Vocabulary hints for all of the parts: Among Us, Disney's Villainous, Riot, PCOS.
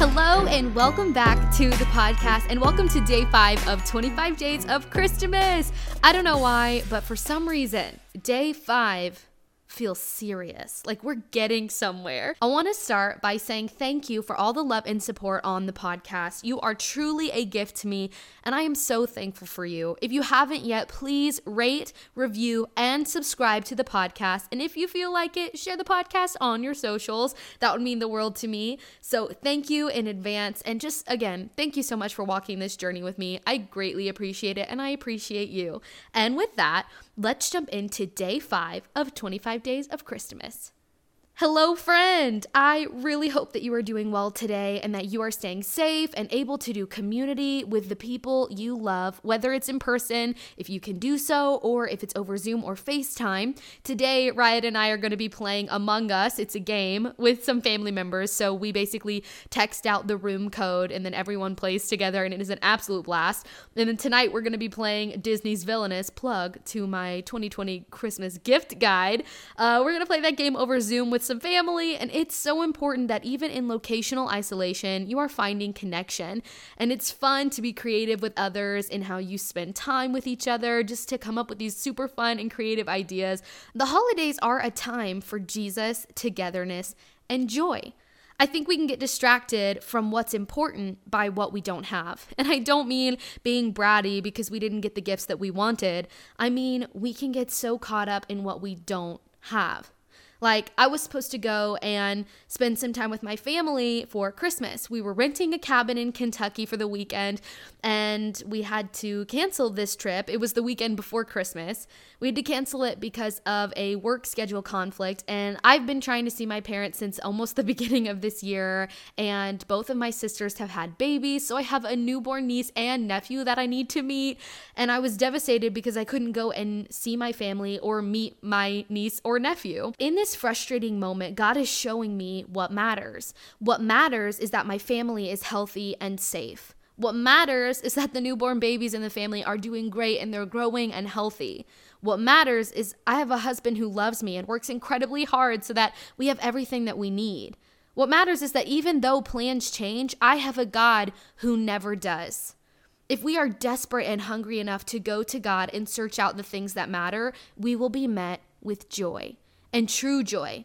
Hello and welcome back to the podcast and welcome to day 5 of 25 Days of Christmas. I don't know why, but for some reason, day 5 feels serious. Like we're getting somewhere. I want to start by saying thank you for all the love and support on the podcast. You are truly a gift to me and I am so thankful for you. If you haven't yet, please rate, review, and subscribe to the podcast. And if you feel like it, share the podcast on your socials. That would mean the world to me. So thank you in advance. And just again, thank you so much for walking this journey with me. I greatly appreciate it and I appreciate you. And with that, let's jump into day 5 of 25 Days of Christmas. Hello, friend. I really hope that you are doing well today and that you are staying safe and able to do community with the people you love, whether it's in person, if you can do so, or if it's over Zoom or FaceTime. Today, Riot and I are going to be playing Among Us. It's a game with some family members, so we basically text out the room code and then everyone plays together and it is an absolute blast. And then tonight, we're going to be playing Disney's Villainous, plug to my 2020 Christmas gift guide. We're going to play that game over Zoom with some family, and it's so important that even in locational isolation, you are finding connection. And it's fun to be creative with others in how you spend time with each other, just to come up with these super fun and creative ideas. The holidays are a time for Jesus, togetherness, and joy. I think we can get distracted from what's important by what we don't have. And I don't mean being bratty because we didn't get the gifts that we wanted. I mean, we can get so caught up in what we don't have. Like, I was supposed to go and spend some time with my family for Christmas. We were renting a cabin in Kentucky for the weekend, and we had to cancel this trip. It was the weekend before Christmas. We had to cancel it because of a work schedule conflict, and I've been trying to see my parents since almost the beginning of this year, and both of my sisters have had babies, so I have a newborn niece and nephew that I need to meet, and I was devastated because I couldn't go and see my family or meet my niece or nephew. In this frustrating moment, God is showing me what matters. What matters is that my family is healthy and safe. What matters is that the newborn babies in the family are doing great and they're growing and healthy. What matters is I have a husband who loves me and works incredibly hard so that we have everything that we need. What matters is that even though plans change, I have a God who never does. If we are desperate and hungry enough to go to God and search out the things that matter, we will be met with joy. And true joy.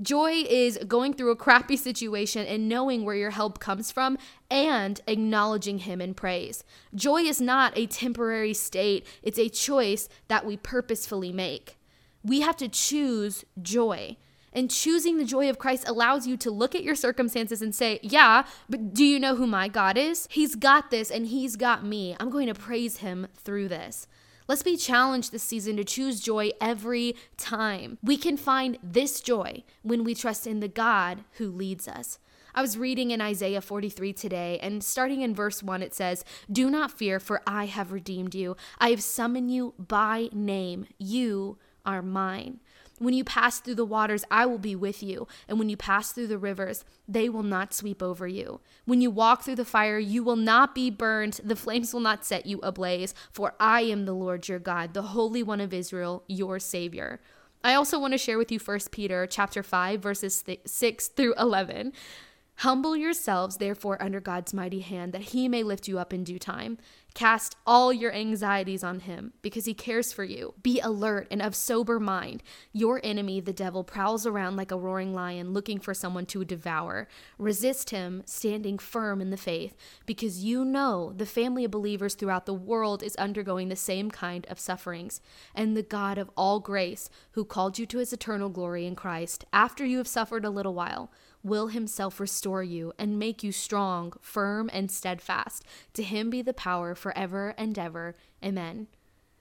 Joy is going through a crappy situation and knowing where your help comes from and acknowledging Him in praise. Joy is not a temporary state. It's a choice that we purposefully make. We have to choose joy. And choosing the joy of Christ allows you to look at your circumstances and say, yeah, but do you know who my God is? He's got this and He's got me. I'm going to praise Him through this. Let's be challenged this season to choose joy every time. We can find this joy when we trust in the God who leads us. I was reading in Isaiah 43 today, and starting in verse 1, it says, "Do not fear, for I have redeemed you. I have summoned you by name. You are mine. When you pass through the waters, I will be with you. And when you pass through the rivers, they will not sweep over you. When you walk through the fire, you will not be burned. The flames will not set you ablaze. For I am the Lord your God, the Holy One of Israel, your Savior." I also want to share with you 1 Peter chapter 5, verses 6 through 11. "Humble yourselves, therefore, under God's mighty hand, that He may lift you up in due time. Cast all your anxieties on Him, because He cares for you. Be alert and of sober mind. Your enemy, the devil, prowls around like a roaring lion, looking for someone to devour. Resist him, standing firm in the faith, because you know the family of believers throughout the world is undergoing the same kind of sufferings. And the God of all grace, who called you to His eternal glory in Christ, after you have suffered a little while, will Himself restore you and make you strong, firm, and steadfast. To Him be the power forever and ever. Amen."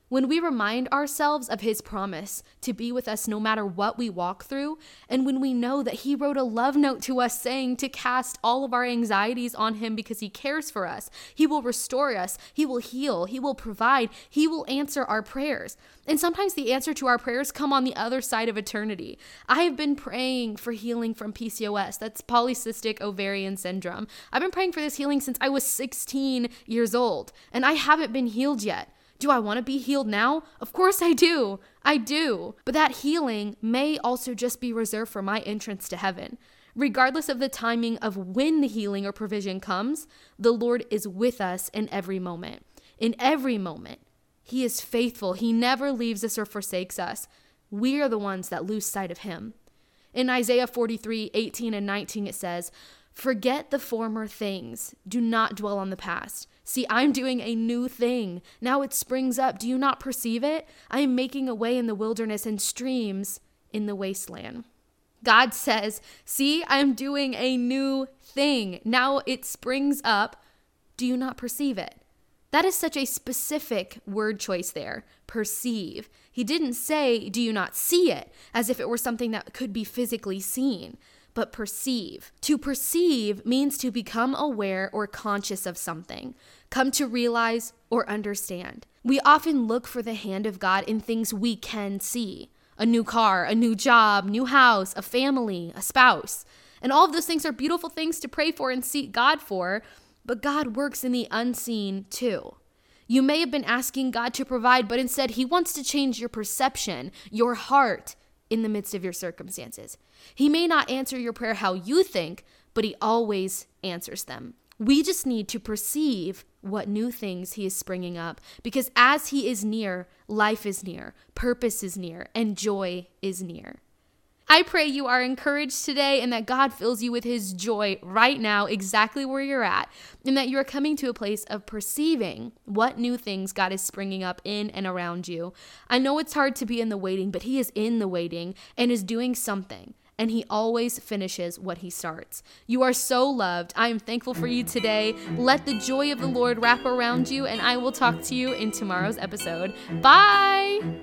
When we remind ourselves of His promise to be with us no matter what we walk through, and when we know that He wrote a love note to us saying to cast all of our anxieties on Him because He cares for us, He will restore us, He will heal, He will provide, He will answer our prayers. And sometimes the answer to our prayers come on the other side of eternity. I have been praying for healing from PCOS, that's polycystic ovarian syndrome. I've been praying for this healing since I was 16 years old, and I haven't been healed yet. Do I want to be healed now? Of course I do. I do. But that healing may also just be reserved for my entrance to heaven. Regardless of the timing of when the healing or provision comes, the Lord is with us in every moment. In every moment, He is faithful. He never leaves us or forsakes us. We are the ones that lose sight of Him. In Isaiah 43:18-19, it says, "Forget the former things. Do not dwell on the past. See, I'm doing a new thing. Now it springs up. Do you not perceive it? I am making a way in the wilderness and streams in the wasteland." God says, "See, I'm doing a new thing. Now it springs up. Do you not perceive it?" That is such a specific word choice there, perceive. He didn't say, "Do you not see it?" as if it were something that could be physically seen, but perceive. To perceive means to become aware or conscious of something, come to realize or understand. We often look for the hand of God in things we can see: a new car, a new job, new house, a family, a spouse. And all of those things are beautiful things to pray for and seek God for, but God works in the unseen too. You may have been asking God to provide, but instead He wants to change your perception, your heart, in the midst of your circumstances. He may not answer your prayer how you think, but He always answers them. We just need to perceive what new things He is springing up, because as He is near, life is near, purpose is near, and joy is near. I pray you are encouraged today and that God fills you with His joy right now, exactly where you're at, and that you're coming to a place of perceiving what new things God is springing up in and around you. I know it's hard to be in the waiting, but He is in the waiting and is doing something, and He always finishes what He starts. You are so loved. I am thankful for you today. Let the joy of the Lord wrap around you, and I will talk to you in tomorrow's episode. Bye!